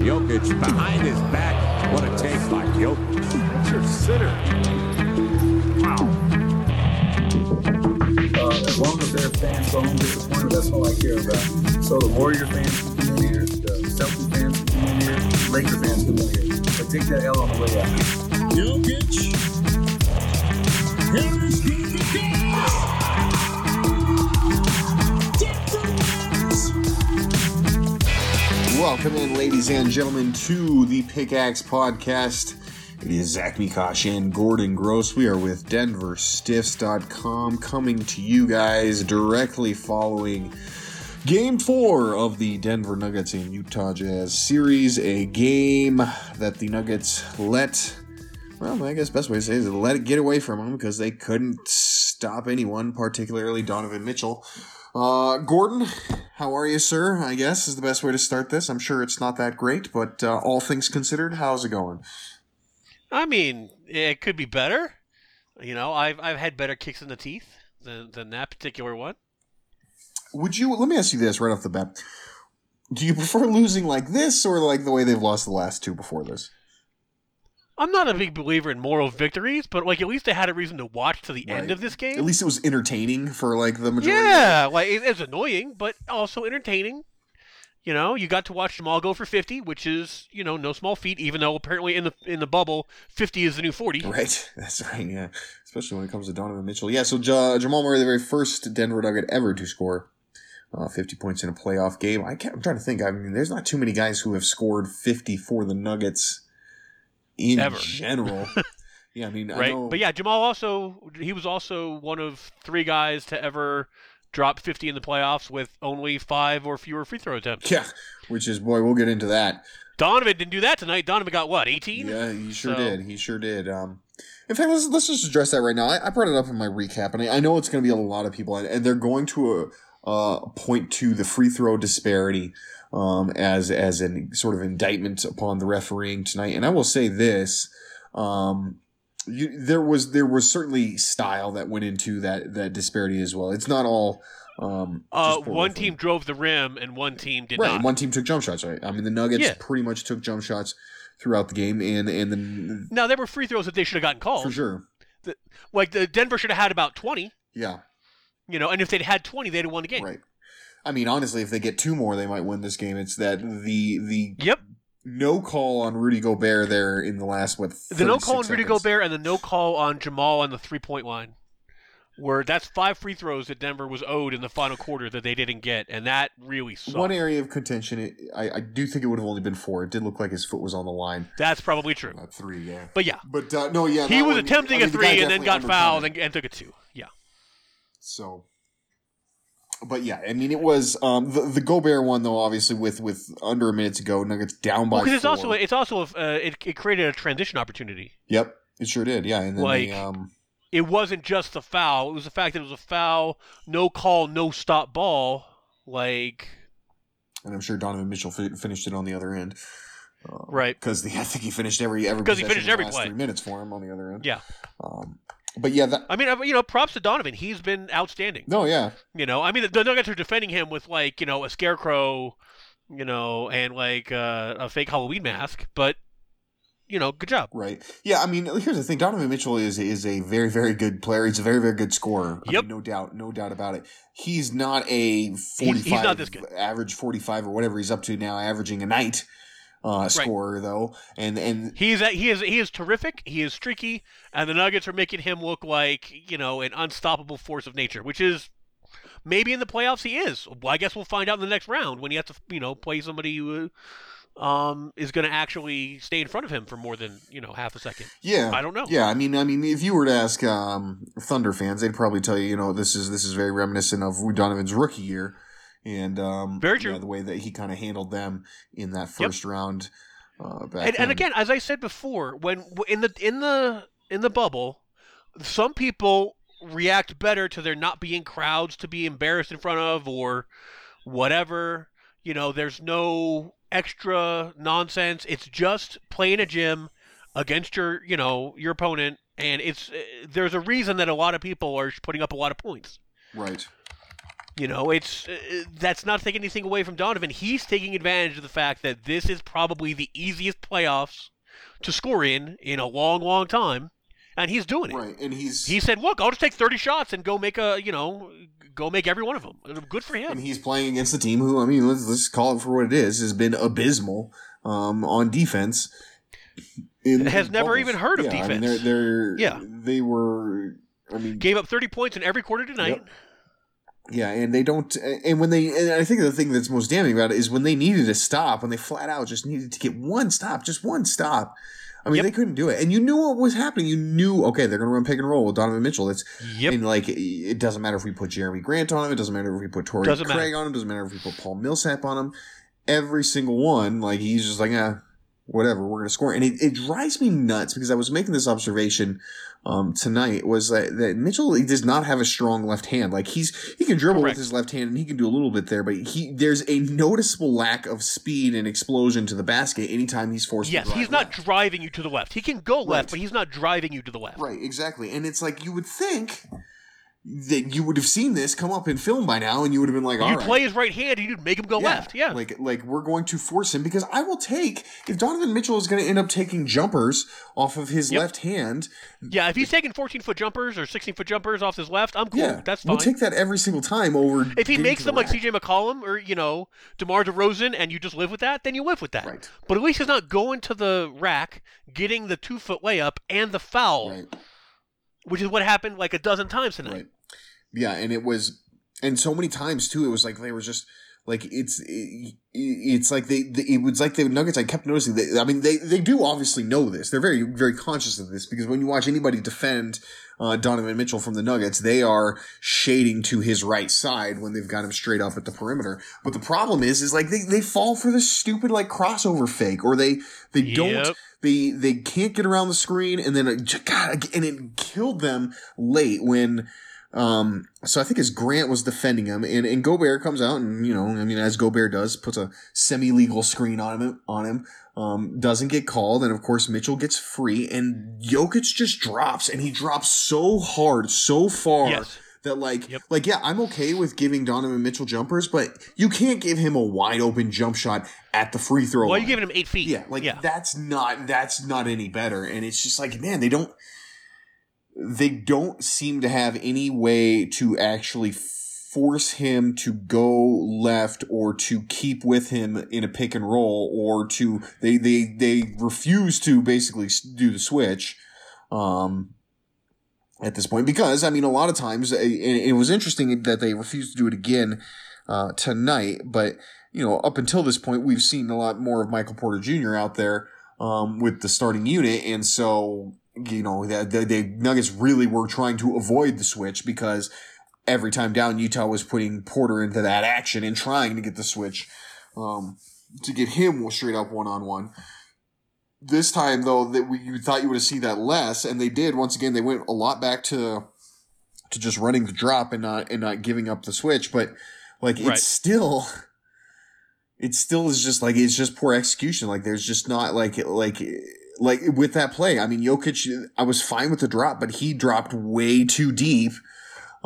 Jokic behind his back. What a take by Jokic. That's your sitter. Wow. As long as their fans go home disappointed, that's all I care about. So the Warrior fans come in here, the Celtics fans come in here, Laker fans come in here. But take that L on the way out. Jokic. Harris goes again. Welcome in, ladies and gentlemen, to the Pickaxe Podcast. It is Zach Mikosh and Gordon Gross. We are with DenverStiffs.com coming to you guys directly following Game 4 of the Denver Nuggets and Utah Jazz series, a game that the Nuggets let, well, I guess best way to say it is to let it get away from them because they couldn't stop anyone, particularly Donovan Mitchell. Gordon, how are you, sir? I guess is the best way to start this. I'm sure it's not that great, but all things considered, how's it going? I mean, it could be better. You know, I've had better kicks in the teeth than that particular one. Let me ask you this right off the bat. Do you prefer losing like this or like the way they've lost the last two before this? I'm not a big believer in moral victories, but like at least I had a reason to watch to the end of this game. At least it was entertaining for like the majority. Yeah, of it. Like it's annoying, but also entertaining. You know, you got to watch them all go for 50, which is, you know, no small feat. Even though apparently in the bubble, 50 is the new 40. Right, that's right. Yeah, especially when it comes to Donovan Mitchell. Yeah, so Jamal Murray, the very first Denver Nugget ever to score 50 points in a playoff game. I'm trying to think. I mean, there's not too many guys who have scored 50 for the Nuggets. In Ever. General. Yeah, I mean, right? I know. But yeah, Jamal was also one of three guys to ever drop 50 in the playoffs with only 5 or fewer free throw attempts. Yeah, which is, boy, we'll get into that. Donovan didn't do that tonight. Donovan got what, 18? Yeah, he sure did. In fact, let's just address that right now. I brought it up in my recap, and I know it's going to be a lot of people, and they're going to point to the free throw disparity as an sort of indictment upon the refereeing tonight. And I will say this, there was certainly style that went into that disparity as well. It's not all one team drove the rim and one team did not. One team took jump shots, right? I mean, the Nuggets pretty much took jump shots throughout the game, and now there were free throws that they should have gotten called. For sure. The Denver should have had about 20. Yeah. You know, and if they'd had 20, they'd have won the game. Right. I mean, honestly, if they get 2 more, they might win this game. It's that the no call on Rudy Gobert there in the last, the no call on Rudy Gobert and the no call on Jamal on the three-point line, where that's 5 free throws that Denver was owed in the final quarter that they didn't get, and that really sucked. One area of contention, I do think it would have only been 4. It did look like his foot was on the line. That's probably true. About 3, yeah. But yeah. But no, yeah. He was attempting a 3 and then got fouled and took a 2. Yeah. So... But yeah, I mean, it was the Gobert one though. Obviously, with under a minute to go, Nuggets down by 4. It created a transition opportunity. Yep, it sure did. Yeah, and then it wasn't just the foul; it was the fact that it was a foul, no call, no stop ball. Like, and I'm sure Donovan Mitchell finished it on the other end, right? Because I think he finished every because he finished every play 3 minutes for him on the other end. Yeah. But yeah, I mean, you know, props to Donovan. He's been outstanding. No, yeah. You know, I mean, the Nuggets are defending him with like, you know, a scarecrow, you know, and like a fake Halloween mask. But you know, good job. Right. Yeah. I mean, here's the thing: Donovan Mitchell is a very, very good player. He's a very, very good scorer. Yep. I mean, no doubt about it. He's not a 45. He's not this good. Average 45 or whatever he's up to now, averaging a night. Scorer though, and he is terrific. He is streaky, and the Nuggets are making him look like, you know, an unstoppable force of nature, which is maybe in the playoffs he is. Well, I guess we'll find out in the next round when he has to, you know, play somebody who is going to actually stay in front of him for more than, you know, half a second. Yeah, I don't know. Yeah, I mean, if you were to ask Thunder fans, they'd probably tell you, you know, this is very reminiscent of Donovan's rookie year. and very true. You know, the way that he kind of handled them in that first round. And again, as I said before, when in the bubble, some people react better to there not being crowds to be embarrassed in front of or whatever. You know, there's no extra nonsense. It's just playing a gym against your opponent, and there's a reason that a lot of people are putting up a lot of points. Right. You know, that's not taking anything away from Donovan. He's taking advantage of the fact that this is probably the easiest playoffs to score in a long, long time, and he's doing it. Right, and he said, "Look, I'll just take 30 shots and go make every one of them." Good for him. And he's playing against the team who, I mean, let's call it for what it is, has been abysmal on defense. Has never even heard of defense. I mean, they were. I mean, gave up 30 points in every quarter tonight. Yep. Yeah, and they don't – and when they – and I think the thing that's most damning about it is when they needed a stop, when they flat out just needed to get one stop. I mean, they couldn't do it. And you knew what was happening. You knew, okay, they're going to run pick and roll with Donovan Mitchell. That's and, like, it doesn't matter if we put Jeremy Grant on him. It doesn't matter if we put Torrey Craig on him. It doesn't matter if we put Paul Millsap on him. Every single one, like, he's just like, whatever, we're going to score. And it drives me nuts because I was making this observation tonight was that Mitchell, he does not have a strong left hand. Like he can dribble with his left hand and he can do a little bit there, but there's a noticeable lack of speed and explosion to the basket anytime he's forced to drive. He's not driving you to the left. He can go left, but he's not driving you to the left. Right, exactly. And it's like you would think that you would have seen this come up in film by now, and you would have been like, all right. You'd play his right hand, and you'd make him go left. Yeah. Like we're going to force him, because I will take – if Donovan Mitchell is going to end up taking jumpers off of his left hand – yeah, if he's taking 14-foot jumpers or 16-foot jumpers off his left, I'm cool. Yeah, that's fine. We'll take that every single time over – if he makes them like C.J. McCollum or, DeMar DeRozan, and you just live with that, then you live with that. Right. But at least he's not going to the rack, getting the 2-foot layup and the foul. Right. Which is what happened like a dozen times tonight. Right. Yeah, and it was – and so many times too, it was like they were just – like it's like it was like the Nuggets, I kept noticing. I mean, they do obviously know this. They're very, very conscious of this, because when you watch anybody defend Donovan Mitchell from the Nuggets, they are shading to his right side when they've got him straight up at the perimeter. But the problem is like they fall for this stupid like crossover fake, or they don't – They can't get around the screen, and then and it killed them late when so I think as Grant was defending him, and Gobert comes out and as Gobert does, puts a semi-legal screen on him, doesn't get called, and of course Mitchell gets free, and Jokic just drops, and he drops so hard, so far. Yes. That I'm okay with giving Donovan Mitchell jumpers, but you can't give him a wide open jump shot at the free throw. Well, you're giving him 8 feet. Yeah, that's not any better. And it's just like, man, they don't seem to have any way to actually force him to go left, or to keep with him in a pick and roll, or to they refuse to basically do the switch. At this point, because, I mean, a lot of times, it was interesting that they refused to do it again tonight, but, up until this point, we've seen a lot more of Michael Porter Jr. out there with the starting unit, and so, the Nuggets really were trying to avoid the switch, because every time down, Utah was putting Porter into that action and trying to get the switch to get him straight up one-on-one. This time, though, you thought you would have seen that less, and they did. Once again, they went a lot back to just running the drop and not giving up the switch. But it still is just it's just poor execution. Like there's just not like with that play. I mean, Jokic, I was fine with the drop, but he dropped way too deep.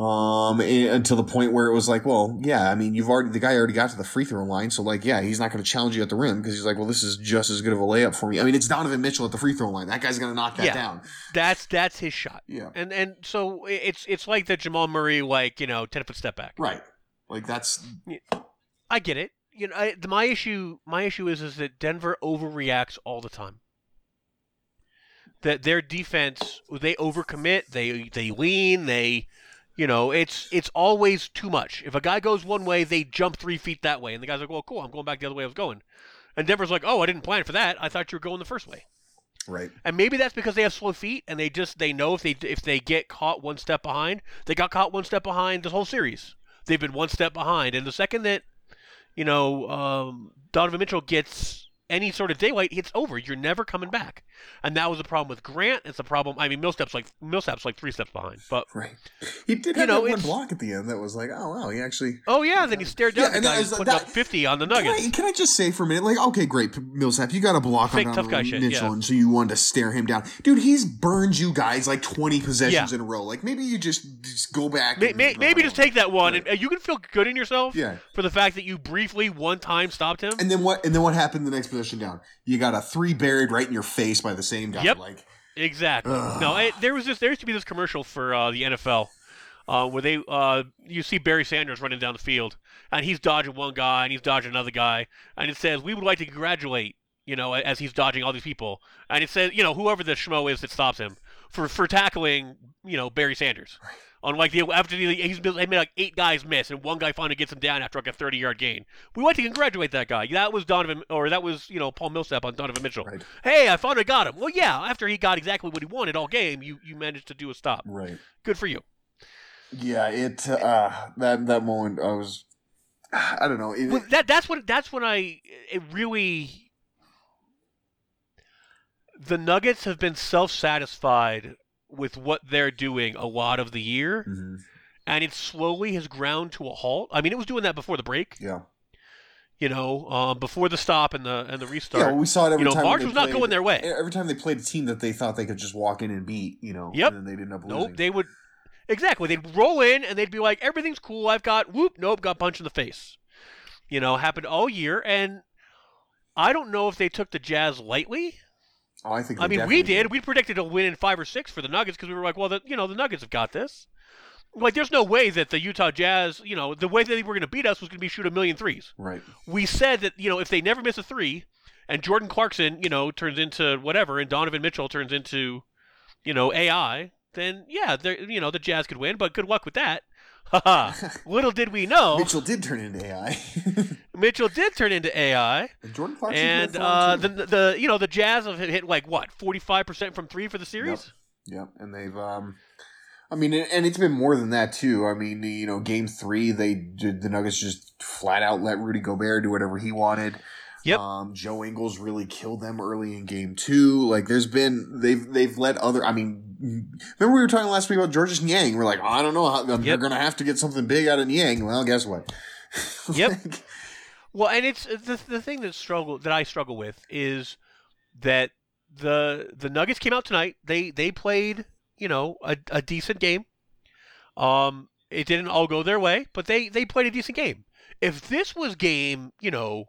Until the point where it was like, well, yeah, I mean, the guy already got to the free throw line, so he's not going to challenge you at the rim, because he's like, well, this is just as good of a layup for me. I mean, it's Donovan Mitchell at the free throw line. That guy's going to knock that down. That's his shot. Yeah, and so it's like the Jamal Murray 10-foot step back. Right, like that's. I get it. My issue is that Denver overreacts all the time. That their defense, they overcommit, they lean, they. It's always too much. If a guy goes one way, they jump 3 feet that way. And the guy's like, well, cool, I'm going back the other way I was going. And Denver's like, oh, I didn't plan for that. I thought you were going the first way. Right. And maybe that's because they have slow feet, and they know if they get caught one step behind. They got caught one step behind this whole series. They've been one step behind. And the second that you know, Donovan Mitchell gets any sort of daylight, it's over. You're never coming back. And that was the problem with Grant. It's a problem. I mean, Millsap's like three steps behind. But right, he did have that one block at the end that was like, oh wow, he actually. Oh yeah, then he stared down and he put up 50 on the Nuggets. Can I just say for a minute, like, okay, great, Millsap, you got a block on Mitchell, and so you wanted to stare him down, dude. He's burned you guys like 20 possessions in a row. Like maybe you just go back. Maybe just take that one, and you can feel good in yourself for the fact that you briefly one time stopped him. And then what? And then what happened the next possession down? You got a three buried right in your face by the same guy. Yep. Like exactly. No, there used to be this commercial for the NFL where they you see Barry Sanders running down the field and he's dodging one guy and he's dodging another guy and it says we would like to congratulate as he's dodging all these people and it says whoever the schmo is that stops him for tackling Barry Sanders. Right. On like they made like eight guys miss and one guy finally gets him down after like a 30-yard gain. We went to congratulate that guy. That was Paul Millsap on Donovan Mitchell. Right. Hey, I finally got him. Well, yeah, after he got exactly what he wanted all game, you managed to do a stop. Right. Good for you. Yeah, it that moment I don't know. The Nuggets have been self-satisfied with what they're doing a lot of the year, mm-hmm. and it slowly has ground to a halt. I mean, it was doing that before the break. Yeah. Before the stop and the restart. Yeah, well, we saw it every time. March was not going their way. Every time they played a team that they thought they could just walk in and beat, yep. and then they'd end up losing. Nope, they would – exactly. They'd roll in, and they'd be like, everything's cool. I've got – got punched in the face. Happened all year, and I don't know if they took the Jazz lightly. Oh, we did. We predicted a win in 5 or 6 for the Nuggets because we were like, well, the Nuggets have got this. Like, there's no way that the Utah Jazz, the way that they were going to beat us was going to be shoot a million threes. Right. We said that, if they never miss a three and Jordan Clarkson, turns into whatever and Donovan Mitchell turns into, AI, then, yeah, the Jazz could win, but good luck with that. Little did we know. Mitchell did turn into AI. And Jordan Clarkson. And the Jazz have hit like what 45% from three for the series. Yep. And they've and it's been more than that too. I mean, game 3 the Nuggets just flat out let Rudy Gobert do whatever he wanted. Yep. Joe Ingles really killed them early in game 2. Like they've let other. I mean. Remember we were talking last week about Georges Niang. We're like, I don't know. They're going to have to get something big out of Niang. Well, guess what? Yep. Well, and it's the thing that I struggle with is that the Nuggets came out tonight. They played, a decent game. It didn't all go their way, but they played a decent game. If this was game, 2,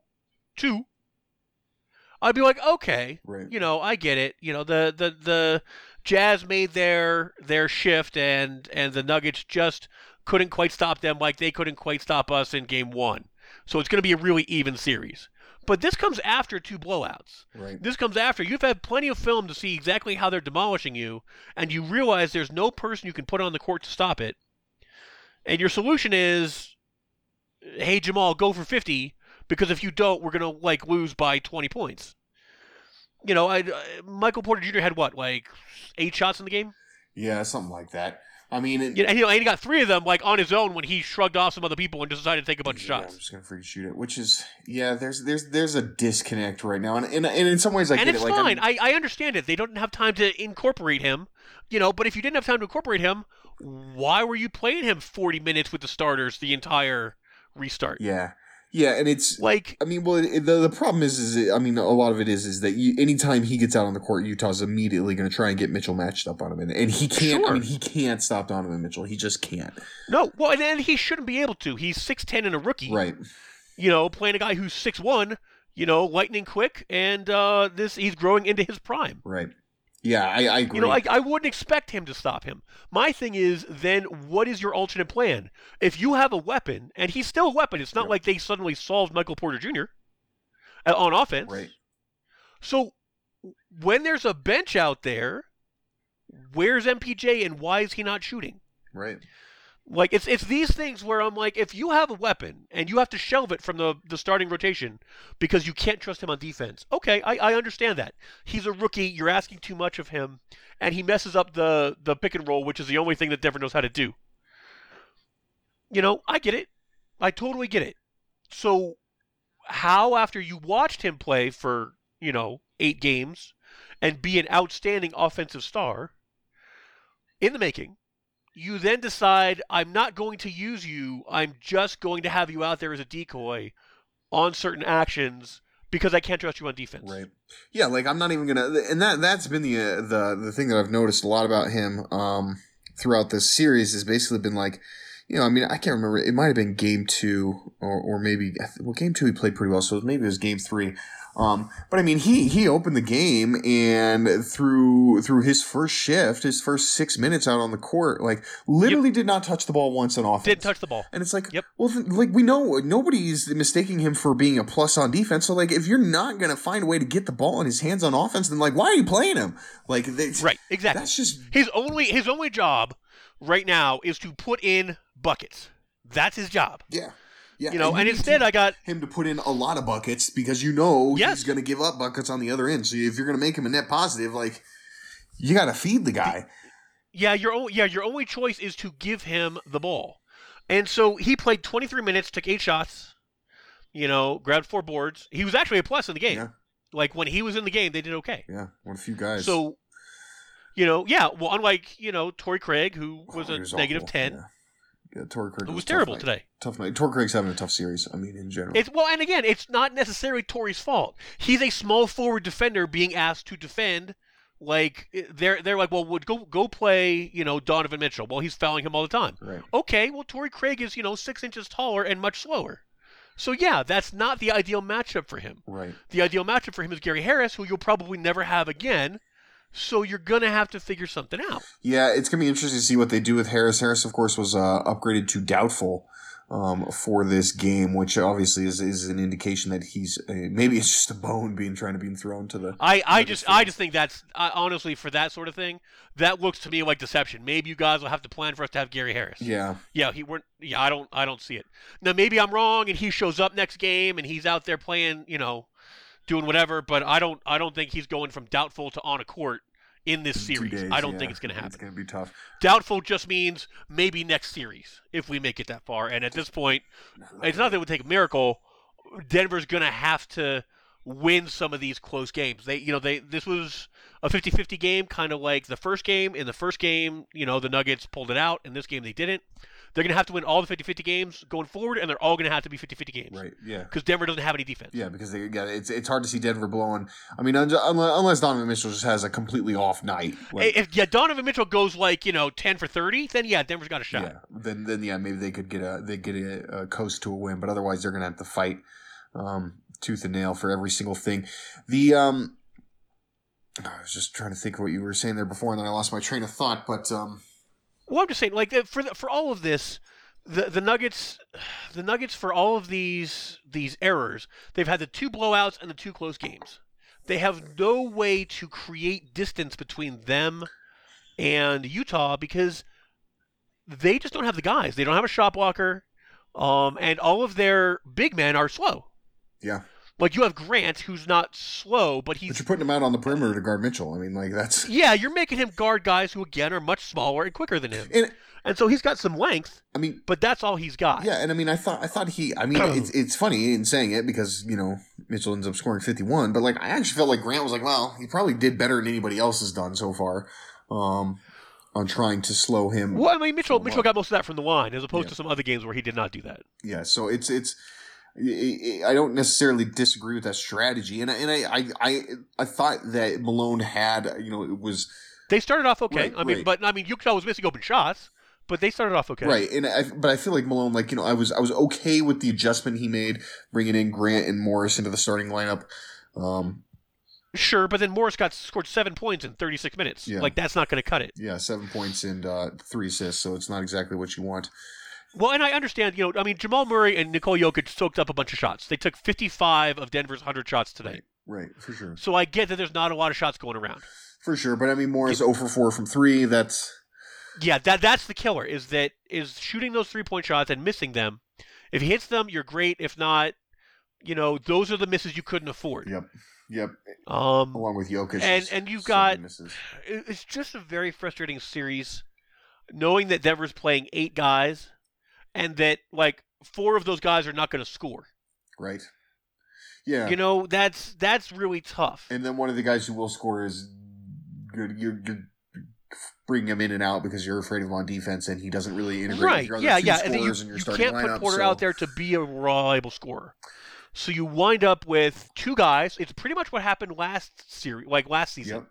I'd be like, okay, right. I get it. The Jazz made their shift and the Nuggets just couldn't quite stop them like they couldn't quite stop us in game 1. So it's going to be a really even series. But this comes after 2 blowouts. Right. This comes after. You've had plenty of film to see exactly how they're demolishing you, and you realize there's no person you can put on the court to stop it. And your solution is, hey, Jamal, go for 50, because if you don't, we're going to like lose by 20 points. Michael Porter Jr. had what, like 8 shots in the game? Yeah, something like that. I mean, and he got 3 of them like on his own when he shrugged off some other people and just decided to take a bunch of shots. I'm just gonna freaking shoot it, which is There's a disconnect right now, and in some ways I get it. And it's fine. I understand it. They don't have time to incorporate him, But if you didn't have time to incorporate him, why were you playing him 40 minutes with the starters the entire restart? Yeah. Yeah, and it's like the problem is a lot of it is that anytime he gets out on the court, Utah's immediately going to try and get Mitchell matched up on him, and he can't. Sure. He can't stop Donovan Mitchell. He just can't. No, well, and he shouldn't be able to. He's 6'10" and a rookie, right? Playing a guy who's 6'1", lightning quick, and he's growing into his prime, right? Yeah, I agree. I wouldn't expect him to stop him. My thing is, then, what is your alternate plan? If you have a weapon, and he's still a weapon, it's not like they suddenly solved Michael Porter Jr. on offense. Right. So, when there's a bench out there, where's MPJ and why is he not shooting? Right. Like, it's these things where I'm like, if you have a weapon and you have to shelve it from the starting rotation because you can't trust him on defense, okay, I understand that. He's a rookie. You're asking too much of him. And he messes up the pick and roll, which is the only thing that Denver knows how to do. I get it. I totally get it. So how after you watched him play for, 8 games and be an outstanding offensive star in the making, you then decide, I'm not going to use you. I'm just going to have you out there as a decoy on certain actions because I can't trust you on defense. Right. Yeah, I'm not even going to – and that's been the thing that I've noticed a lot about him throughout this series has basically been I can't remember. It might have been game 2 or maybe – well, game 2 he played pretty well, so maybe it was game 3. But he opened the game, and through his first shift, his first 6 minutes out on the court, literally did not touch the ball once on offense. Didn't touch the ball. And it's we know nobody's mistaking him for being a plus on defense. So if you're not going to find a way to get the ball in his hands on offense, then why are you playing him? Right. Exactly. That's just his only job right now is to put in buckets. That's his job. Yeah. Yeah, and instead I got him to put in a lot of buckets because he's going to give up buckets on the other end. So if you're going to make him a net positive, you got to feed the guy. Yeah, your only choice is to give him the ball. And so he played 23 minutes, took 8 shots, grabbed 4 boards. He was actually a plus in the game. Yeah. When he was in the game, they did okay. Yeah, one of the few guys. So, unlike, Torrey Craig, who was a negative 10. Yeah. Yeah, Torrey Craig was terrible today. Tough night. Torrey Craig's having a tough series, in general. And again, it's not necessarily Torrey's fault. He's a small forward defender being asked to defend. They're go play, Donovan Mitchell. Well, he's fouling him all the time. Right. Okay, well, Torrey Craig is, 6 inches taller and much slower. So, yeah, that's not the ideal matchup for him. Right. The ideal matchup for him is Gary Harris, who you'll probably never have again. So you're going to have to figure something out. Yeah, it's going to be interesting to see what they do with Harris. Harris, of course, was upgraded to doubtful for this game, which obviously is an indication that he's maybe it's just a bone being thrown to the. I just think that's honestly for that sort of thing that looks to me like deception. Maybe you guys will have to plan for us to have Gary Harris. Yeah. Yeah. I don't see it. Now maybe I'm wrong and he shows up next game and he's out there playing. Doing whatever, but I don't think he's going from doubtful to on a court in this series. I don't think it's going to happen. It's going to be tough. Doubtful just means maybe next series if we make it that far. And at this point, it's not that it would take a miracle. Denver's going to have to win some of these close games. This was a 50-50 game, kind of like the first game. In the first game, the Nuggets pulled it out. In this game, they didn't. They're going to have to win all the 50-50 games going forward, and they're all going to have to be 50-50 games. Right, yeah. Because Denver doesn't have any defense. Yeah, because it's hard to see Denver blowing. Unless Donovan Mitchell just has a completely off night. If Donovan Mitchell goes 10 for 30, then yeah, Denver's got a shot. Yeah, then maybe they could get a coast to a win, but otherwise they're going to have to fight tooth and nail for every single thing. I was just trying to think of what you were saying there before, and then I lost my train of thought, but... Well, I'm just saying, for all of this, the Nuggets for all of these errors, they've had the 2 blowouts and the 2 close games. They have no way to create distance between them and Utah because they just don't have the guys. They don't have a shot blocker, and all of their big men are slow. Yeah. You have Grant, who's not slow, but he's... But you're putting him out on the perimeter to guard Mitchell. That's... Yeah, you're making him guard guys who, again, are much smaller and quicker than him. And so he's got some length, but that's all he's got. Yeah, and I thought he... it's funny in saying it because, Mitchell ends up scoring 51, but, I actually felt like Grant was he probably did better than anybody else has done so far on trying to slow him. Well, Mitchell got most of that from the line as opposed to some other games where he did not do that. Yeah, so it's I don't necessarily disagree with that strategy, and I thought that Malone had it was they started off okay. Right, but Utah was missing open shots, but they started off okay, right? But I feel like Malone, I was okay with the adjustment he made, bringing in Grant and Morris into the starting lineup. Sure, but then Morris scored 7 points in 36 minutes. Yeah. That's not going to cut it. Yeah, 7 points and 3 assists, so it's not exactly what you want. Well, and I understand, Jamal Murray and Nikola Jokic soaked up a bunch of shots. They took 55 of Denver's 100 shots today. Right, for sure. So I get that there's not a lot of shots going around. For sure, but Morris 0 for 4 from 3, that's... Yeah, that's the killer, is shooting those three-point shots and missing them. If he hits them, you're great. If not, those are the misses you couldn't afford. Yep. Along with Jokic. And you've got... It's just a very frustrating series, knowing that Denver's playing 8 guys... And that 4 of those guys are not going to score. Right. Yeah. You know, that's really tough. And then one of the guys who will score is good. You're bring him in and out because you're afraid of him on defense, and he doesn't really integrate with your other two scorers in your starting lineup. You can't put Porter out there to be a reliable scorer. So you wind up with two guys. It's pretty much what happened last season,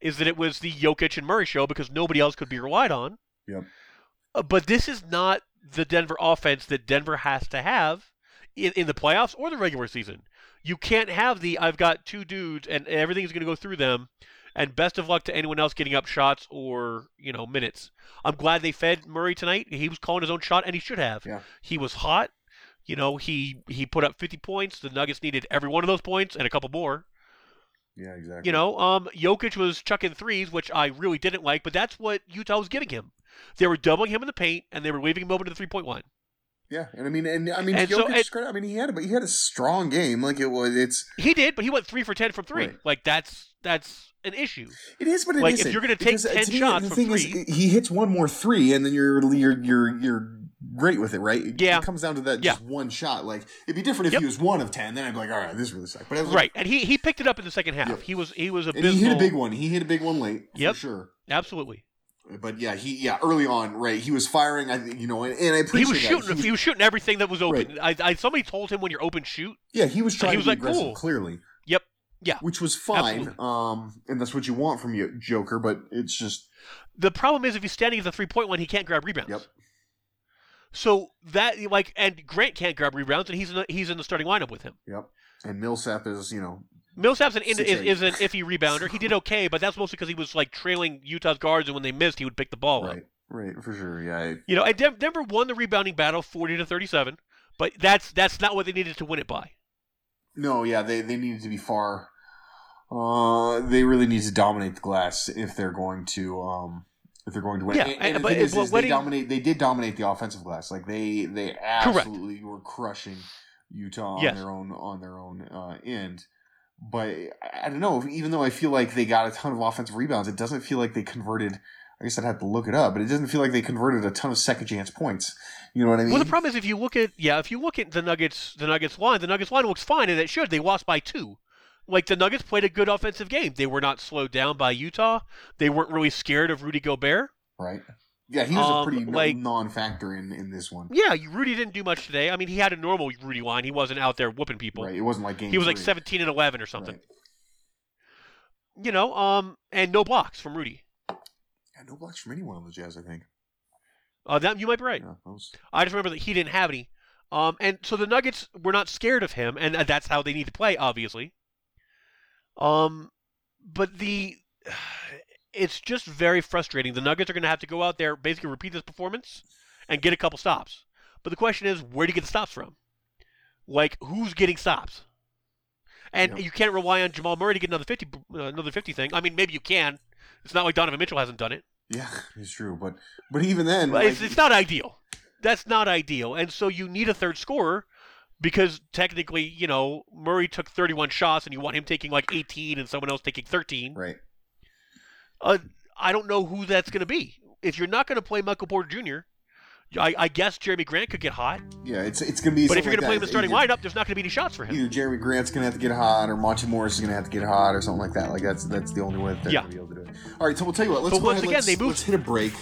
is that it was the Jokic and Murray show because nobody else could be relied on. Yep. But this is not the Denver offense that Denver has to have in the playoffs or the regular season. You can't have I've got two dudes and everything's going to go through them. And best of luck to anyone else getting up shots or, minutes. I'm glad they fed Murray tonight. He was calling his own shot, and he should have. Yeah. He was hot. He put up 50 points. The Nuggets needed every one of those points and a couple more. Yeah, exactly. Jokic was chucking threes, which I really didn't like, but that's what Utah was giving him. They were doubling him in the paint, and they were leaving him open to the three-point line. Yeah, and Jokic. He had a strong game. He did, but he went 3 for 10 from three. Right. That's an issue. It is, but it isn't. If you're going to take 10 shots from three, he hits one more three, and then you're great with it, right? Yeah. It comes down to that just one shot. It'd be different if he was 1 of 10. Then I'd be like, all right, this really sucks. But and he picked it up in the second half. Yeah. He was abysmal. And he hit a big one. He hit a big one late. Yep. For sure. Absolutely. But early on, right? He was firing. And I appreciate he was shooting. He was shooting everything that was open. Right. Somebody told him when you're open, shoot. Yeah, he was trying. He was to be aggressive, cool. Clearly. Yep. Yeah, which was fine, and that's what you want from your Joker, but it's just... The problem is if he's standing at the three-point line, he can't grab rebounds. Yep. So and Grant can't grab rebounds, and he's in the starting lineup with him. Yep, and Millsap is, Millsap's is an iffy rebounder. He did okay, but that's mostly because he was, trailing Utah's guards, and when they missed, he would pick the ball up. Right, for sure, yeah. And Denver won the rebounding battle 40-37, but that's not what they needed to win it by. No, yeah, they needed to be far. They really need to dominate the glass if they're going to win. Yeah, and the thing is they did dominate the offensive glass. They absolutely were crushing Utah on their own end. But I don't know. Even though I feel like they got a ton of offensive rebounds, it doesn't feel like they converted. I guess I'd have to look it up, but it doesn't feel like they converted a ton of second chance points. You know what I mean? Well, the problem is if you look at the Nuggets line, the Nuggets line looks fine, and it should. They lost by 2. The Nuggets played a good offensive game. They were not slowed down by Utah. They weren't really scared of Rudy Gobert. Right. Yeah, he was a pretty non-factor in this one. Yeah, Rudy didn't do much today. He had a normal Rudy line. He wasn't out there whooping people. Right. It wasn't like game. He was 17-11 or something. Right. And no blocks from Rudy. No blocks from anyone on the Jazz, I think. You might be right. Yeah, I just remember that he didn't have any. And so the Nuggets were not scared of him, and that's how they need to play, obviously. But it's just very frustrating. The Nuggets are going to have to go out there, basically repeat this performance, and get a couple stops. But the question is, where do you get the stops from? Who's getting stops? And you can't rely on Jamal Murray to get another 50 thing. Maybe you can. It's not like Donovan Mitchell hasn't done it. Yeah, it's true. But even then... it's not ideal. That's not ideal. And so you need a third scorer because technically, Murray took 31 shots and you want him taking 18 and someone else taking 13. Right. I don't know who that's going to be. If you're not going to play Michael Porter Jr., I guess Jeremy Grant could get hot. Yeah, it's going to be. But if you're going to play him in the starting lineup, there's not going to be any shots for him. Either Jeremy Grant's going to have to get hot, or Monté Morris is going to have to get hot, or something like that. That's the only way that they're going to be able to do it. All right, so we'll tell you what. Let's hit a break.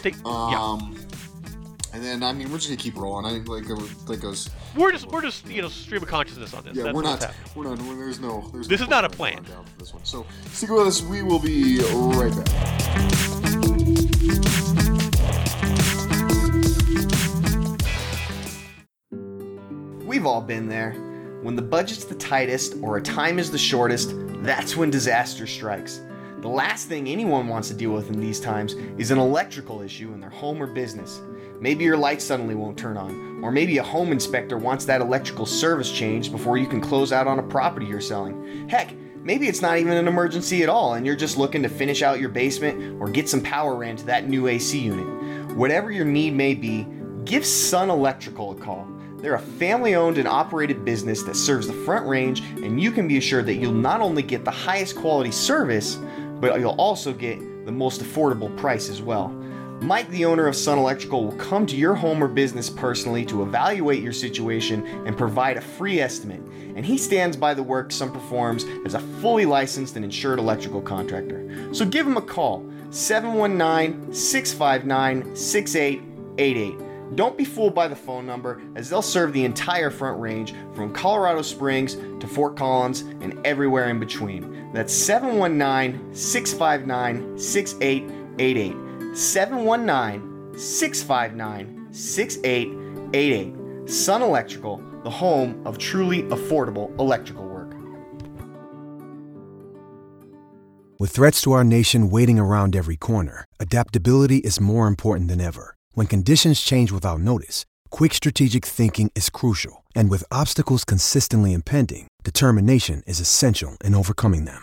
And then we're just gonna keep rolling. I think goes. We're just stream of consciousness on this. Yeah, we're not. There's no. This is not a plan. Down for this one. So stick with us. We will be right back. We've all been there. When the budget's the tightest or a time is the shortest, that's when disaster strikes. The last thing anyone wants to deal with in these times is an electrical issue in their home or business. Maybe your light suddenly won't turn on, or maybe a home inspector wants that electrical service changed before you can close out on a property you're selling. Heck, maybe it's not even an emergency at all and you're just looking to finish out your basement or get some power ran to that new AC unit. Whatever your need may be, give Sun Electrical a call. They're a family-owned and operated business that serves the Front Range, and you can be assured that you'll not only get the highest quality service, but you'll also get the most affordable price as well. Mike, the owner of Sun Electrical, will come to your home or business personally to evaluate your situation and provide a free estimate. And he stands by the work Sun performs as a fully licensed and insured electrical contractor. So give him a call, 719-659-6888. Don't be fooled by the phone number, as they'll serve the entire Front Range from Colorado Springs to Fort Collins and everywhere in between. That's 719-659-6888. 719-659-6888. Sun Electrical, the home of truly affordable electrical work. With threats to our nation waiting around every corner, adaptability is more important than ever. When conditions change without notice, quick strategic thinking is crucial, and with obstacles consistently impending, determination is essential in overcoming them.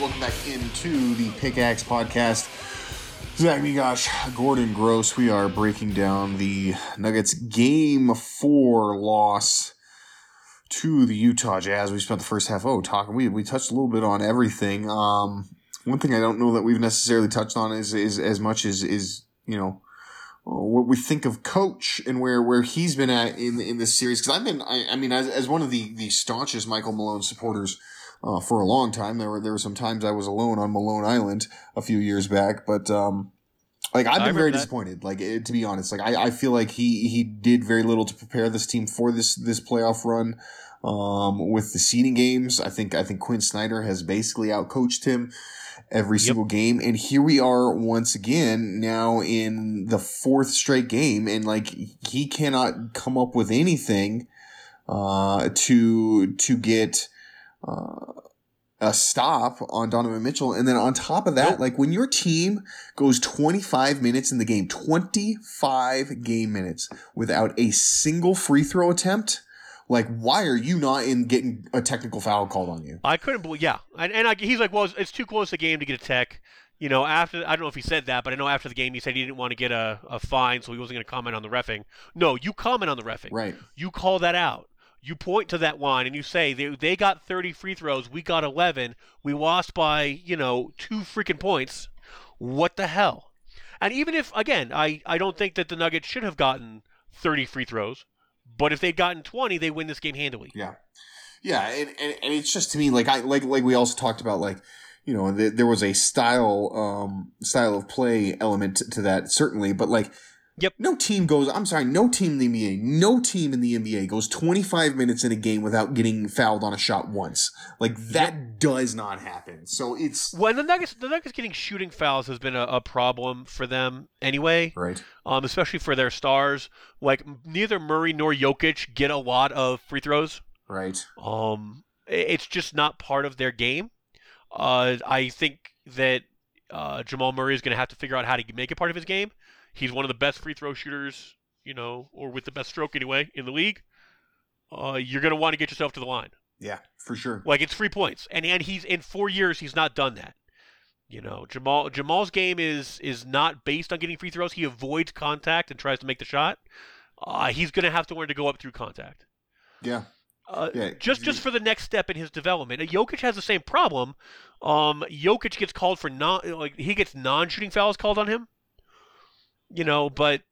Welcome back into the Pickaxe Podcast. Zach Mikosh, Gordon Gross. We are breaking down the Nuggets Game 4 loss to the Utah Jazz. We spent the first half talking. We touched a little bit on everything. One thing I don't know that we've necessarily touched on is as much as you know, what we think of Coach and where he's been at in this series. Because I've been, I mean, as one of the staunchest Michael Malone supporters. For a long time, there were some times I was alone on Malone Island a few years back, but I've been very disappointed. To be honest, I feel like he did very little to prepare this team for this playoff run. With the seeding games, I think Quinn Snyder has basically outcoached him every single game, and here we are once again now in the fourth straight game, and he cannot come up with anything to get. A stop on Donovan Mitchell. And then on top of that, when your team goes 25 minutes in the game, 25 game minutes without a single free throw attempt, why are you not in getting a technical foul called on you? I couldn't believe, he's like, well, it's too close a game to get a tech. You know, after, I don't know if he said that, but I know after the game he said he didn't want to get a fine, so he wasn't going to comment on the reffing. No, you comment on the reffing. Right. You call that out. You point to that line and you say, they got 30 free throws, we got 11, we lost by, 2 freaking points. What the hell? And even if, again, I don't think that the Nuggets should have gotten 30 free throws, but if they'd gotten 20, they win this game handily. Yeah. Yeah, and it's just, to me, like we also talked about, there was a style of play element to that, certainly, but Yep. No team in the NBA goes 25 minutes in a game without getting fouled on a shot once. That does not happen. So it's... Well, the Nuggets getting shooting fouls has been a problem for them anyway. Right. Especially for their stars. Neither Murray nor Jokic get a lot of free throws. Right. It's just not part of their game. I think that Jamal Murray is going to have to figure out how to make it part of his game. He's one of the best free throw shooters, or with the best stroke anyway, in the league. You're going to want to get yourself to the line. Yeah, for sure. It's free points. And he's in 4 years, he's not done that. Jamal's game is not based on getting free throws. He avoids contact and tries to make the shot. He's going to have to learn to go up through contact. Yeah. Just for the next step in his development. Jokic has the same problem. Jokic gets called for he gets non-shooting fouls called on him. But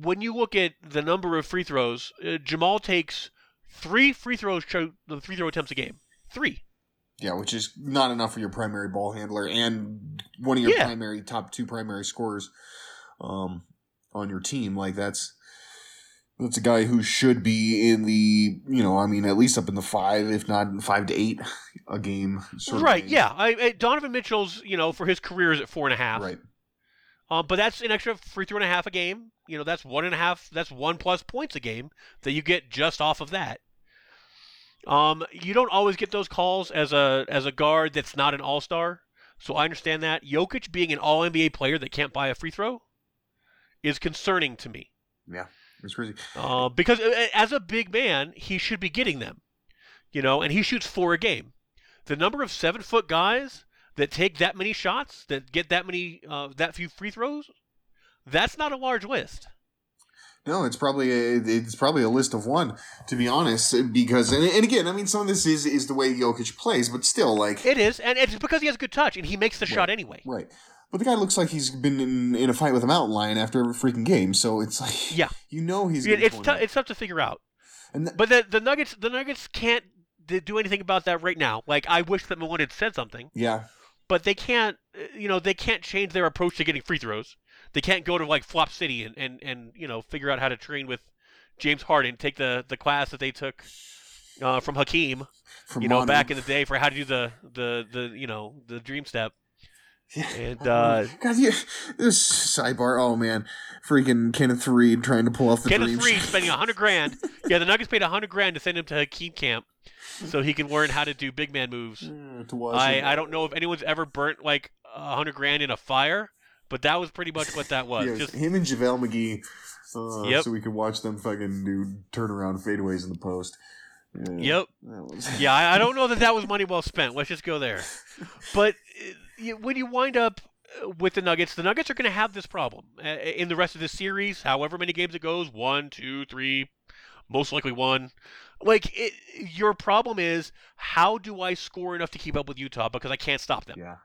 when you look at the number of free throws, Jamal takes 3 free throw attempts a game. 3. Yeah, which is not enough for your primary ball handler and one of your top 2 primary scorers on your team. That's a guy who should be in the, at least up in the 5, if not 5 to 8 a game. Right, yeah. Donovan Mitchell's, for his career is at 4.5. Right. But that's an extra free throw and a half a game. You know, that's 1.5. That's 1+ points a game that you get just off of that. You don't always get those calls as a guard that's not an all-star. So I understand that. Jokic being an all-NBA player that can't buy a free throw is concerning to me. Yeah, it's crazy. Because as a big man, he should be getting them. You know, and he shoots 4 a game. The number of 7-foot guys that take that many shots, that get that many, that few free throws, that's not a large list. No, it's probably a list of one, to be honest, because, and again, I mean, some of this is the way Jokic plays, but still, like... It is, and it's because he has good touch, and he makes the shot anyway. Right. But the guy looks like he's been in a fight with a mountain lion after every freaking game, so it's like... Yeah. You know he's... It's tough to figure out. And but the Nuggets can't do anything about that right now. Like, I wish that Malone had said something. Yeah. But they can't, you know, they can't change their approach to getting free throws. They can't go to like Flop City and you know, figure out how to train with James Harden, take the class that they took from Hakeem, you know, back in the day for how to do the dream step. Yeah. And God, yeah, this sidebar. Oh man, freaking Kenneth Reed trying to pull off the dream. Kenneth Reed spending $100,000. Yeah, the Nuggets paid $100,000 to send him to Hakeem camp so he can learn how to do big man moves. I don't know if anyone's ever burnt like $100,000 in a fire, but that was pretty much what that was. Yeah, just him and JaVale McGee, so we could watch them fucking do turnaround fadeaways in the post. Yeah, yep. Yeah, I don't know that was money well spent. Let's just go there. But when you wind up with the Nuggets are going to have this problem in the rest of this series, however many games it goes, 1, 2, 3, most likely 1. Like, your problem is, how do I score enough to keep up with Utah? Because I can't stop them. Yeah.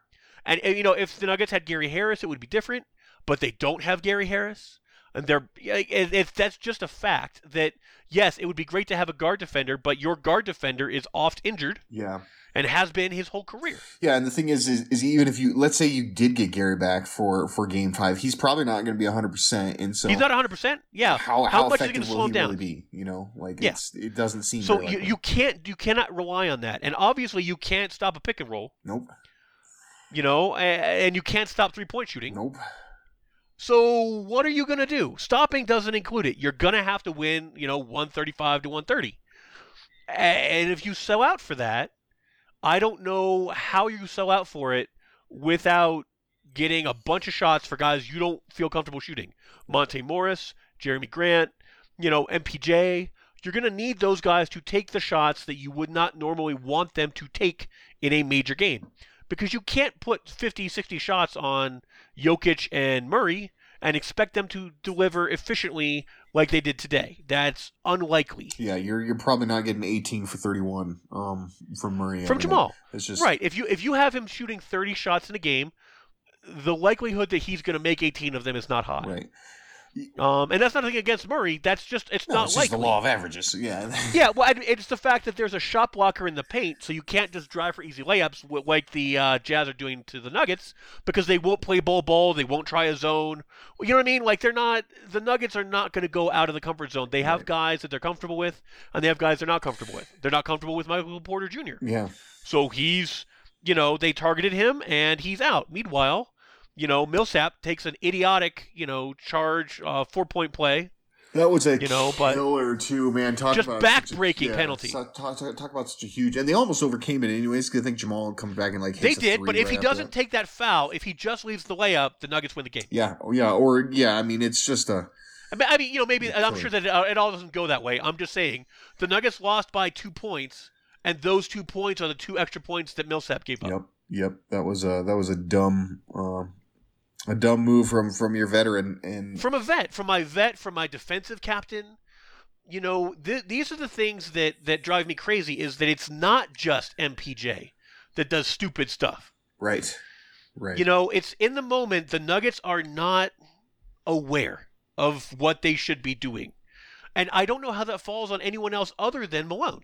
And you know, if the Nuggets had Gary Harris, it would be different. But they don't have Gary Harris, and that's just a fact. That yes, it would be great to have a guard defender, but your guard defender is oft injured. Yeah, and has been his whole career. Yeah, and the thing is even if you, let's say you did get Gary back for Game 5, he's probably not going to be 100%, and so he's not 100%. Yeah, how much effective is it going to slow him down? Really be, you know, like it doesn't seem so. You cannot rely on that, and obviously you can't stop a pick and roll. Nope. You know, and you can't stop three-point shooting. Nope. So what are you going to do? Stopping doesn't include it. You're going to have to win, you know, 135 to 130. And if you sell out for that, I don't know how you sell out for it without getting a bunch of shots for guys you don't feel comfortable shooting. Monté Morris, Jeremy Grant, you know, MPJ. You're going to need those guys to take the shots that you would not normally want them to take in a major game. Because you can't put 50, 60 shots on Jokic and Murray and expect them to deliver efficiently like they did today. That's unlikely. Yeah, you're probably not getting 18 for 31 from Murray. From Jamal. It's just... Right. If you have him shooting 30 shots in a game, the likelihood that he's going to make 18 of them is not high. Right. And that's nothing against Murray. That's just it's likely. It's just the law of averages. Yeah. Yeah. Well, it's the fact that there's a shot blocker in the paint, so you can't just drive for easy layups like the Jazz are doing to the Nuggets, because they won't play ball. They won't try a zone. You know what I mean? Like the Nuggets are not going to go out of the comfort zone. They have guys that they're comfortable with, and they have guys they're not comfortable with. They're not comfortable with Michael Porter Jr. Yeah. So he's, you know, they targeted him and he's out. Meanwhile, you know, Millsap takes an idiotic, you know, charge, 4-point play. That was a killer too, man. Back-breaking penalty. Talk about such a huge, and they almost overcame it anyways. Because I think Jamal comes back and hits they did, but if he doesn't take that foul, if he just leaves the layup, the Nuggets win the game. Yeah, I mean, it's just a. I mean, you know, maybe I'm sure that it all doesn't go that way. I'm just saying the Nuggets lost by 2 points, and those 2 points are the 2 extra points that Millsap gave up. Yep, that was a dumb. A dumb move from your veteran and from my defensive captain. You know, these are the things that drive me crazy. Is that it's not just MPJ that does stupid stuff. Right. You know, it's in the moment. The Nuggets are not aware of what they should be doing, and I don't know how that falls on anyone else other than Malone.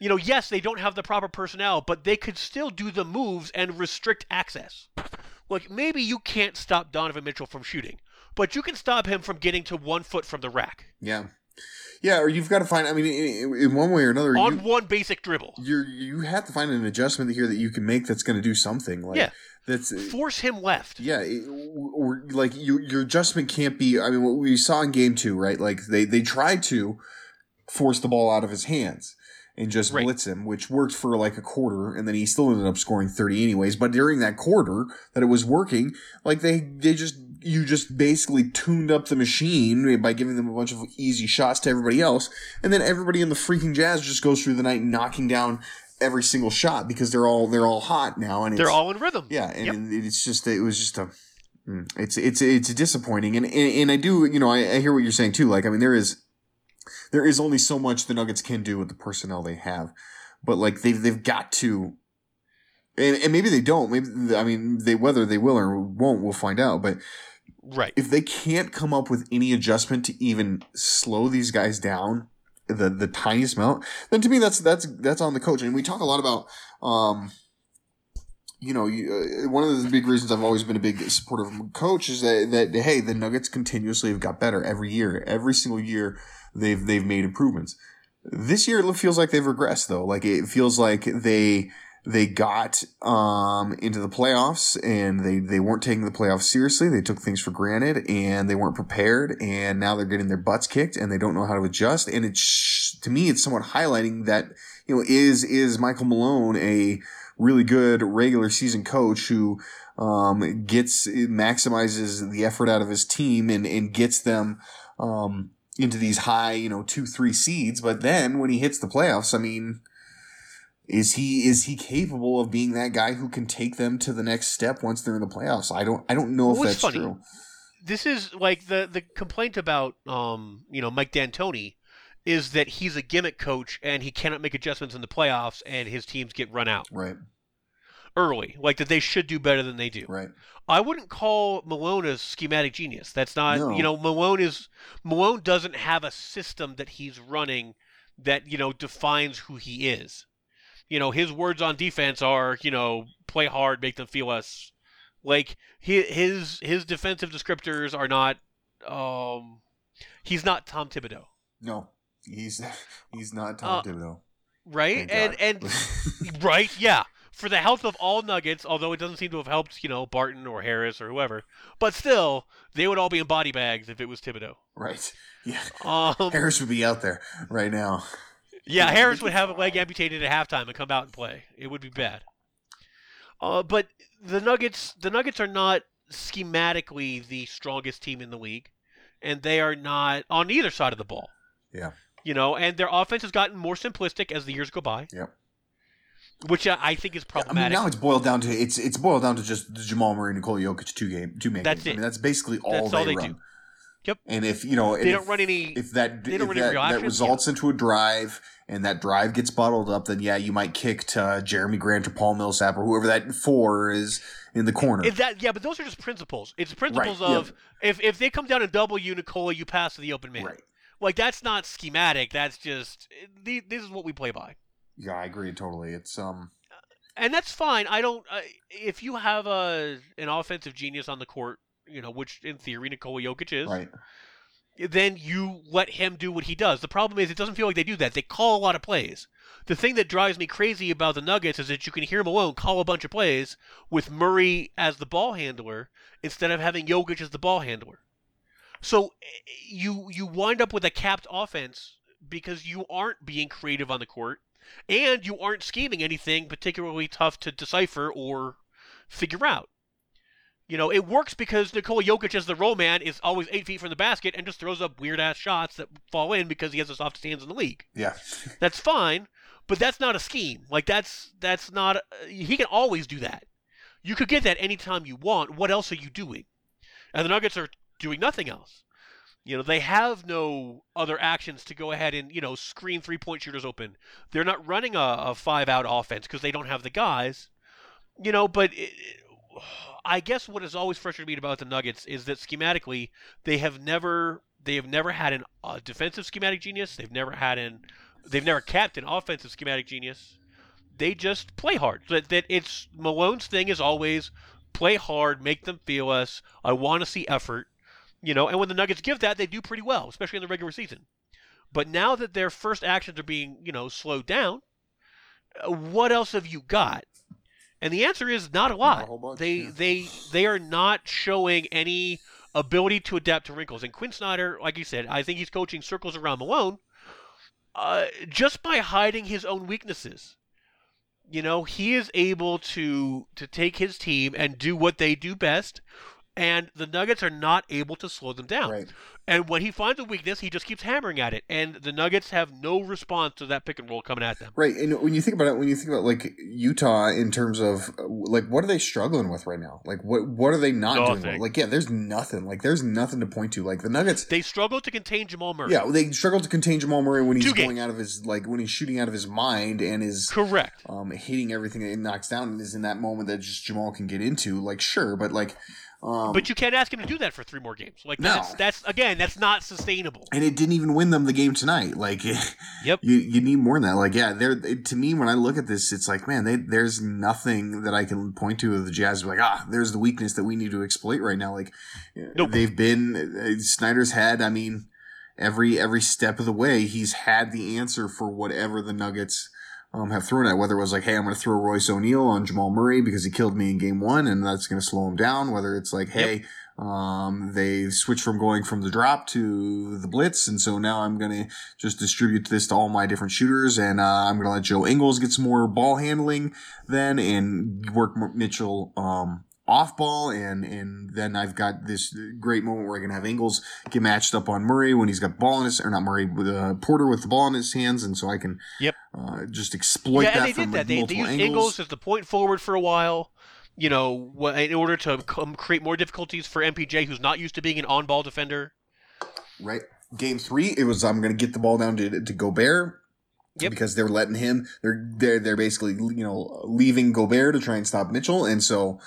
You know, yes, they don't have the proper personnel, but they could still do the moves and restrict access. Like, maybe you can't stop Donovan Mitchell from shooting, but you can stop him from getting to 1 foot from the rack. Yeah, or you've got to find – I mean, in one way or another – one basic dribble. You have to find an adjustment here that you can make that's going to do something. Like, That's force him left. Yeah, or like your adjustment can't be. I mean, what we saw in Game 2, right? Like they tried to force the ball out of his hands and just blitz him, which worked for like a quarter, and then he still ended up scoring 30 anyways. But during that quarter that it was working, like they just you just basically tuned up the machine by giving them a bunch of easy shots to everybody else, and then everybody in the freaking Jazz just goes through the night knocking down every single shot because they're all hot now, and they're all in rhythm. Yeah, and it's just it's disappointing, and I do, you know, I hear what you're saying too. Like, I mean, there is only so much the Nuggets can do with the personnel they have, but like they've got to, and maybe they don't. Maybe I mean whether they will or won't, we'll find out. But right, if they can't come up with any adjustment to even slow these guys down the tiniest amount, then to me that's on the coach. And we talk a lot about one of the big reasons I've always been a big supporter of a coach is that hey, the Nuggets continuously have got better every year. Every single year they've made improvements. This year it feels like they've regressed though. Like it feels like they got into the playoffs and they weren't taking the playoffs seriously. They took things for granted and they weren't prepared, and now they're getting their butts kicked and they don't know how to adjust. And it's, to me, it's somewhat highlighting that, you know, is Michael Malone a really good regular season coach who maximizes the effort out of his team and gets them into these high, 2-3 seeds. But then when he hits the playoffs, I mean, Is he capable of being that guy who can take them to the next step once they're in the playoffs? I don't know if that's true. This is like the complaint about Mike D'Antoni is that he's a gimmick coach and he cannot make adjustments in the playoffs and his teams get run out early. Like that they should do better than they do. Right. I wouldn't call Malone a schematic genius. That's not Malone doesn't have a system that he's running that defines who he is. His words on defense are, play hard, make them feel us. Like his defensive descriptors are not. He's not Tom Thibodeau. No, he's not Tom Thibodeau. Right, and right, yeah. For the health of all Nuggets, although it doesn't seem to have helped, Barton or Harris or whoever, but still, they would all be in body bags if it was Thibodeau. Right. Yeah. Harris would be out there right now. Yeah, Harris would have a leg amputated at halftime and come out and play. It would be bad. But the Nuggets are not schematically the strongest team in the league, and they are not on either side of the ball. Yeah. And their offense has gotten more simplistic as the years go by. Yeah. Which I think is problematic. Now it's boiled down to just the Jamal Murray, Nikola Jokic two-man games. That's it. I mean, that's basically all they run. Do. Yep. And if that results into a drive and that drive gets bottled up, then yeah, you might kick to Jeremy Grant or Paul Millsap or whoever that four is in the corner. But those are just principles. It's principles if they come down and double you, Nikola, you pass to the open man. Right. Like that's not schematic. That's just this is what we play by. Yeah, I agree totally. It's and that's fine. I don't if you have an offensive genius on the court, which in theory Nikola Jokic is, right, then you let him do what he does. The problem is it doesn't feel like they do that. They call a lot of plays. The thing that drives me crazy about the Nuggets is that you can hear Malone call a bunch of plays with Murray as the ball handler instead of having Jokic as the ball handler. So you wind up with a capped offense because you aren't being creative on the court and you aren't scheming anything particularly tough to decipher or figure out. It works because Nikola Jokic as the roll man is always 8 feet from the basket and just throws up weird-ass shots that fall in because he has the softest hands in the league. Yeah. That's fine, but that's not a scheme. Like, that's not – he can always do that. You could get that anytime you want. What else are you doing? And the Nuggets are doing nothing else. They have no other actions to go ahead and, screen three-point shooters open. They're not running a five-out offense because they don't have the guys. I guess what has always frustrated me about the Nuggets is that schematically they have never had a defensive schematic genius. They've never capped an offensive schematic genius. They just play hard. That it's Malone's thing is always play hard, make them feel us. I want to see effort, And when the Nuggets give that, they do pretty well, especially in the regular season. But now that their first actions are being slowed down, what else have you got? And the answer is not a lot. Not a whole bunch, they are not showing any ability to adapt to wrinkles. And Quinn Snyder, like you said, I think he's coaching circles around Malone just by hiding his own weaknesses. You know, he is able to take his team and do what they do best, and the Nuggets are not able to slow them down. Right. And when he finds a weakness, he just keeps hammering at it, and the Nuggets have no response to that pick and roll coming at them. Right, and when you think about it, when you think about, like, Utah in terms of, like, what are they struggling with right now? Like, what are they not doing well? Like, yeah, there's nothing. Like, there's nothing to point to. Like, the Nuggets... They struggle to contain Jamal Murray. Yeah, they struggle to contain Jamal Murray when he's going out of his, like, when he's shooting out of his mind and is... Correct. Hitting everything that it knocks down and is in that moment that just Jamal can get into. Like, sure, but, like... but you can't ask him to do that for three more games. Like, no. That's not sustainable. And it didn't even win them the game tonight. Like, yep. You need more than that. Like, yeah, to me, when I look at this, it's like, man, there's nothing that I can point to of the Jazz. Like, there's the weakness that we need to exploit right now. Like, They've been – Snyder's had, I mean, every step of the way, he's had the answer for whatever the Nuggets – have thrown at, whether it was like, hey, I'm going to throw Royce O'Neal on Jamal Murray because he killed me in game one and that's going to slow him down, whether it's like, hey, they switched from going from the drop to the blitz, and so now I'm going to just distribute this to all my different shooters, and I'm going to let Joe Ingles get some more ball handling then and work Mitchell off ball, and then I've got this great moment where I can have Ingles get matched up on Murray when he's got ball in his, or not Murray, Porter with the ball in his hands, and so I can just exploit that from multiple angles. Yeah, and they did that. They used Ingles as the point forward for a while, you know, in order to create more difficulties for MPJ, who's not used to being an on-ball defender. Right. Game three, it was I'm going to get the ball down to Gobert. Yep. Because they're letting him, they're basically, you know, leaving Gobert to try and stop Mitchell, and so.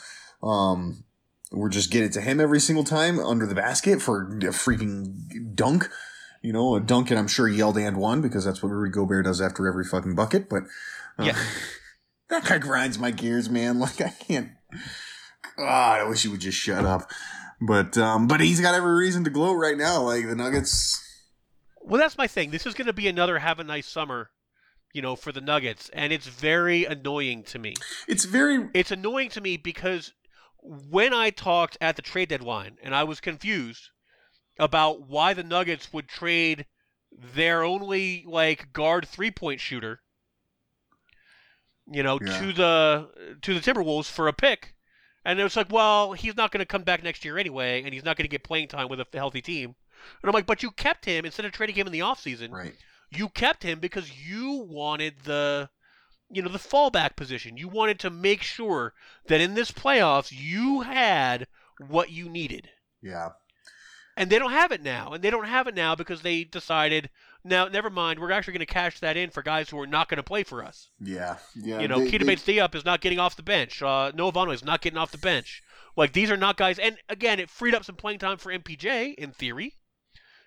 We're just getting it to him every single time under the basket for a freaking dunk, you know, a dunk, and I'm sure yelled and one because that's what Rudy Gobert does after every fucking bucket. But that guy grinds my gears, man. Like I can't. God, I wish he would just shut up. But he's got every reason to gloat right now. Like the Nuggets. Well, that's my thing. This is going to be another have a nice summer. You know, for the Nuggets, and it's very annoying to me. It's annoying to me because. When I talked at the trade deadline, and I was confused about why the Nuggets would trade their only, like, guard three-point shooter, you know, to the Timberwolves for a pick, and it was like, well, he's not going to come back next year anyway, and he's not going to get playing time with a healthy team. And I'm like, but you kept him, instead of trading him in the offseason, you kept him because you wanted the... You know, the fallback position. You wanted to make sure that in this playoffs you had what you needed. Yeah. And they don't have it now. And they don't have it now because they decided, now, never mind, we're actually going to cash that in for guys who are not going to play for us. Yeah. Yeah. You know, Keita Bates Diop is not getting off the bench. Noah Vonleh is not getting off the bench. Like, these are not guys. And, again, it freed up some playing time for MPJ, in theory.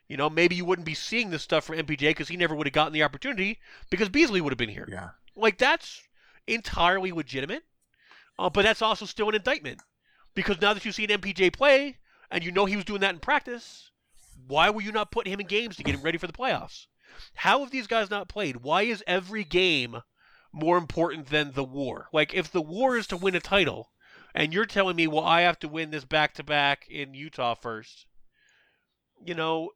You know, maybe you wouldn't be seeing this stuff from MPJ because he never would have gotten the opportunity because Beasley would have been here. Yeah. Like, that's entirely legitimate, but that's also still an indictment. Because now that you've seen MPJ play, and you know he was doing that in practice, why were you not putting him in games to get him ready for the playoffs? How have these guys not played? Why is every game more important than the war? Like, if the war is to win a title, and you're telling me, well, I have to win this back-to-back in Utah first, you know,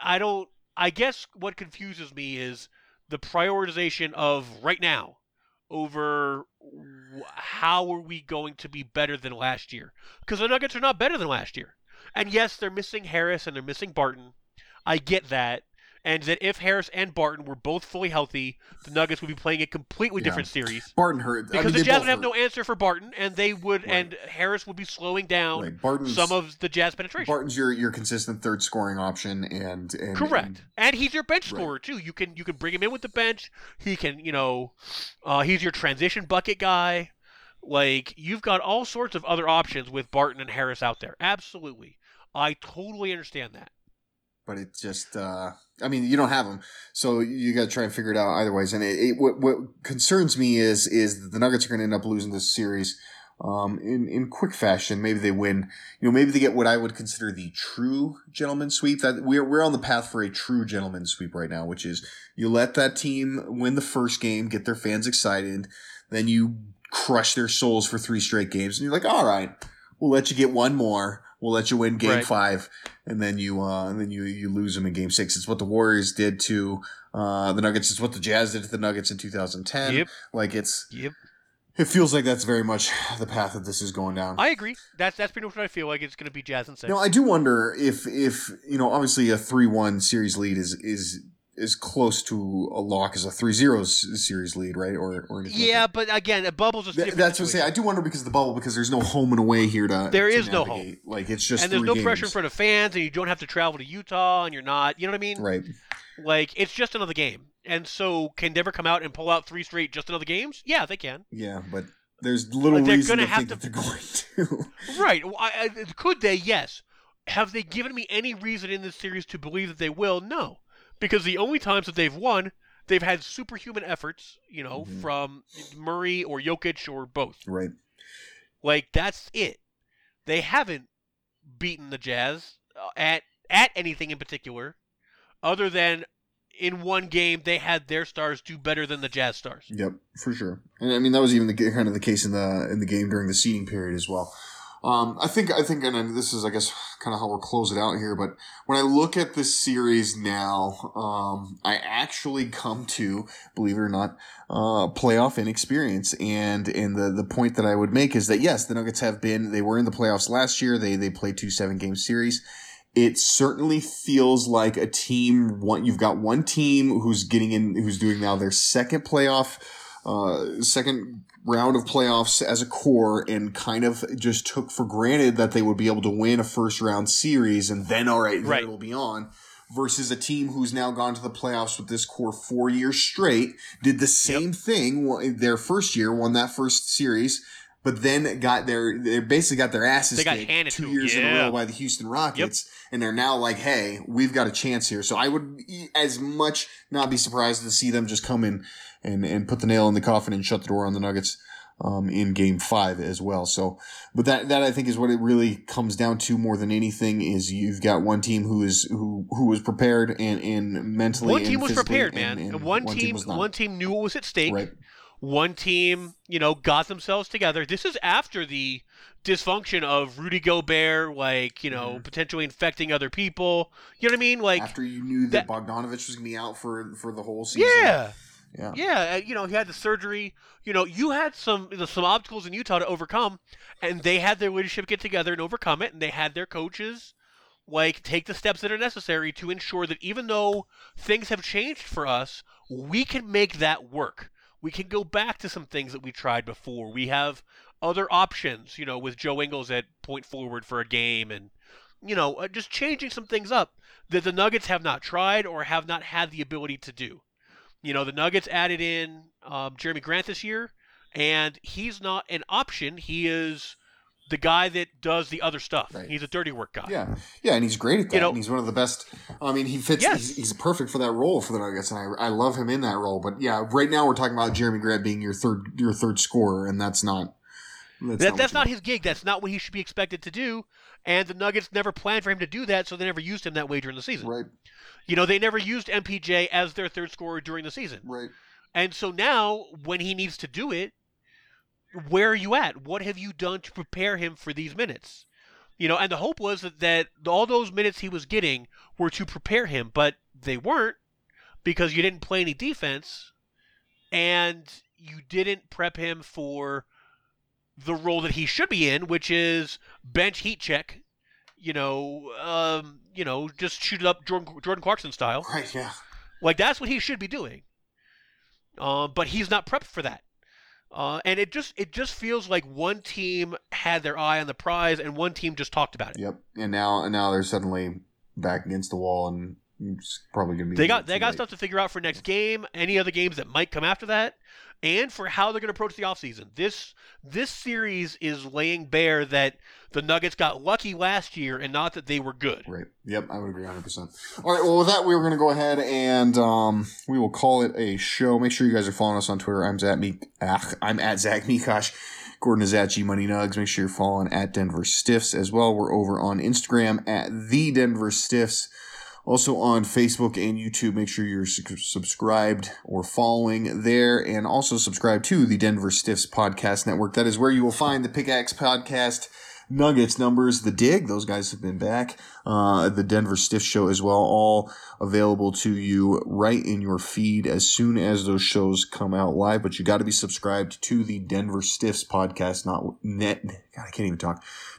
I guess what confuses me is the prioritization of right now over how are we going to be better than last year? Because the Nuggets are not better than last year. And yes, they're missing Harris and they're missing Barton. I get that. And that if Harris and Barton were both fully healthy, the Nuggets would be playing a completely different series. Barton hurt. Because the Jazz would have no answer for Barton, and they would, and Harris would be slowing down some of the Jazz penetration. Barton's your consistent third scoring option, and correct. And he's your bench scorer too. You can bring him in with the bench. He can, you know, he's your transition bucket guy. Like, you've got all sorts of other options with Barton and Harris out there. Absolutely, I totally understand that. But it just, I mean, you don't have them, so you got to try and figure it out either ways. And what concerns me is that the Nuggets are going to end up losing this series in quick fashion. Maybe they win, you know, maybe they get what I would consider the true gentleman sweep. That we're on the path for a true gentleman sweep right now, which is you let that team win the first game, get their fans excited, then you crush their souls for three straight games. And you're like, all right, we'll let you get one more. We'll let you win game five, and then you lose them in game six. It's what the Warriors did to the Nuggets. It's what the Jazz did to the Nuggets in 2010. Yep. Like it's it feels like that's very much the path that this is going down. I agree. That's pretty much what I feel like. It's going to be Jazz and six. Now I do wonder if you know, obviously a 3-1 series lead is as close to a lock as a 3-0 series lead, right? Or yeah, like but again, a bubble's just different. That's what I say. I do wonder because of the bubble, because there's no home and away here to there is navigate. No home. Like it's just and there's no pressure in front of fans, and you don't have to travel to Utah, and you're not. You know what I mean? Right. Like it's just another game, and so can Denver come out and pull out three straight just another games? Yeah, they can. Yeah, but there's little like reason to think that they're going to. Right? Well, could they? Yes. Have they given me any reason in this series to believe that they will? No. Because the only times that they've won, they've had superhuman efforts, you know, from Murray or Jokic or both. Right. Like, that's it. They haven't beaten the Jazz at anything in particular, other than in one game they had their stars do better than the Jazz stars. Yep, for sure. And I mean, that was even kind of the case in the game during the seeding period as well. I think, and this is, I guess, kind of how we'll close it out here, but when I look at this series now, I actually come to, believe it or not, playoff inexperience. And the point that I would make is that, yes, the Nuggets have been, they were in the playoffs last year. They played 2 7-game series. It certainly feels like a team, you've got one team who's getting in, who's doing now their second round of playoffs as a core, and kind of just took for granted that they would be able to win a first round series and then, all right, then it'll be on, versus a team who's now gone to the playoffs with this core 4 years straight, did the same thing their first year, won that first series, but then they basically got their asses kicked 2 years in a row by the Houston Rockets. Yep. And they're now like, hey, we've got a chance here. So I would as much not be surprised to see them just come in and put the nail in the coffin and shut the door on the Nuggets in Game 5 as well. So, but that I think is what it really comes down to more than anything, is you've got one team who was prepared and mentally. One team was prepared, man. And one team knew what was at stake. Right. One team, you know, got themselves together. This is after the dysfunction of Rudy Gobert, like, you know, potentially infecting other people. You know what I mean? Like after you knew that Bogdanovich was going to be out for the whole season. Yeah. You know, he had the surgery. You know, you had some obstacles in Utah to overcome, and they had their leadership get together and overcome it, and they had their coaches, like, take the steps that are necessary to ensure that even though things have changed for us, we can make that work. We can go back to some things that we tried before. We have other options, you know, with Joe Ingles at point forward for a game, and, you know, just changing some things up that the Nuggets have not tried or have not had the ability to do. You know, the Nuggets added in Jeremy Grant this year, and he's not an option. He is the guy that does the other stuff. Right. He's a dirty work guy. Yeah, and he's great at that. You know, and he's one of the best. I mean, he fits. Yes. He's perfect for that role for the Nuggets, and I love him in that role. But yeah, right now we're talking about Jeremy Grant being your third scorer, and that's not his gig. That's not what he should be expected to do. And the Nuggets never planned for him to do that, so they never used him that way during the season. Right. You know, they never used MPJ as their third scorer during the season. Right. And so now, when he needs to do it, where are you at? What have you done to prepare him for these minutes? You know, and the hope was that all those minutes he was getting were to prepare him, but they weren't, because you didn't play any defense and you didn't prep him for the role that he should be in, which is bench heat check, you know, just shoot it up Jordan Clarkson style. Right, yeah. Like, that's what he should be doing. But he's not prepped for that. And it just feels like one team had their eye on the prize and one team just talked about it. Yep. And now they're suddenly back against the wall, and it's probably going to be. They got stuff to figure out for next game, any other games that might come after that, and for how they're going to approach the offseason. This series is laying bare that the Nuggets got lucky last year and not that they were good. Right. Yep. I would agree 100%. All right. Well, with that, we're going to go ahead and we will call it a show. Make sure you guys are following us on Twitter. I'm at Zach Mikosh. Gordon is at GMoneyNugs. Make sure you're following at Denver Stiffs as well. We're over on Instagram at the Denver Stiffs. Also on Facebook and YouTube, make sure you're subscribed or following there, and also subscribe to the Denver Stiffs Podcast Network. That is where you will find the Pickaxe Podcast, Nuggets numbers, The Dig. Those guys have been back. The Denver Stiff Show as well, all available to you right in your feed as soon as those shows come out live. But you got to be subscribed to the Denver Stiffs Podcast,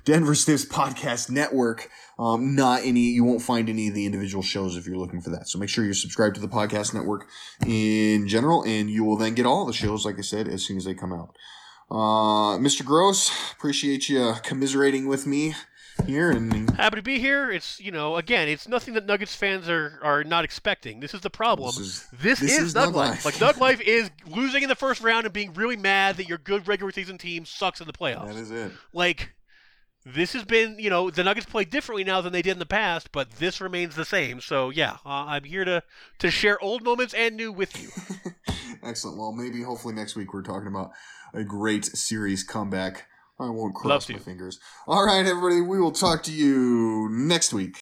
Denver Stiffs Podcast Network. You won't find any of the individual shows if you're looking for that. So make sure you're subscribed to the podcast network in general, and you will then get all the shows, like I said, as soon as they come out. Mr. Gross, appreciate you commiserating with me here. And happy to be here. It's, again, it's nothing that Nuggets fans are not expecting. This is the problem. This is Nug Life. Nug Life is losing in the first round and being really mad that your good regular season team sucks in the playoffs. That is it. This has been, the Nuggets play differently now than they did in the past, but this remains the same. So, I'm here to share old moments and new with you. Excellent. Well, hopefully next week we're talking about a great series comeback. I won't cross my fingers. All right, everybody, we will talk to you next week.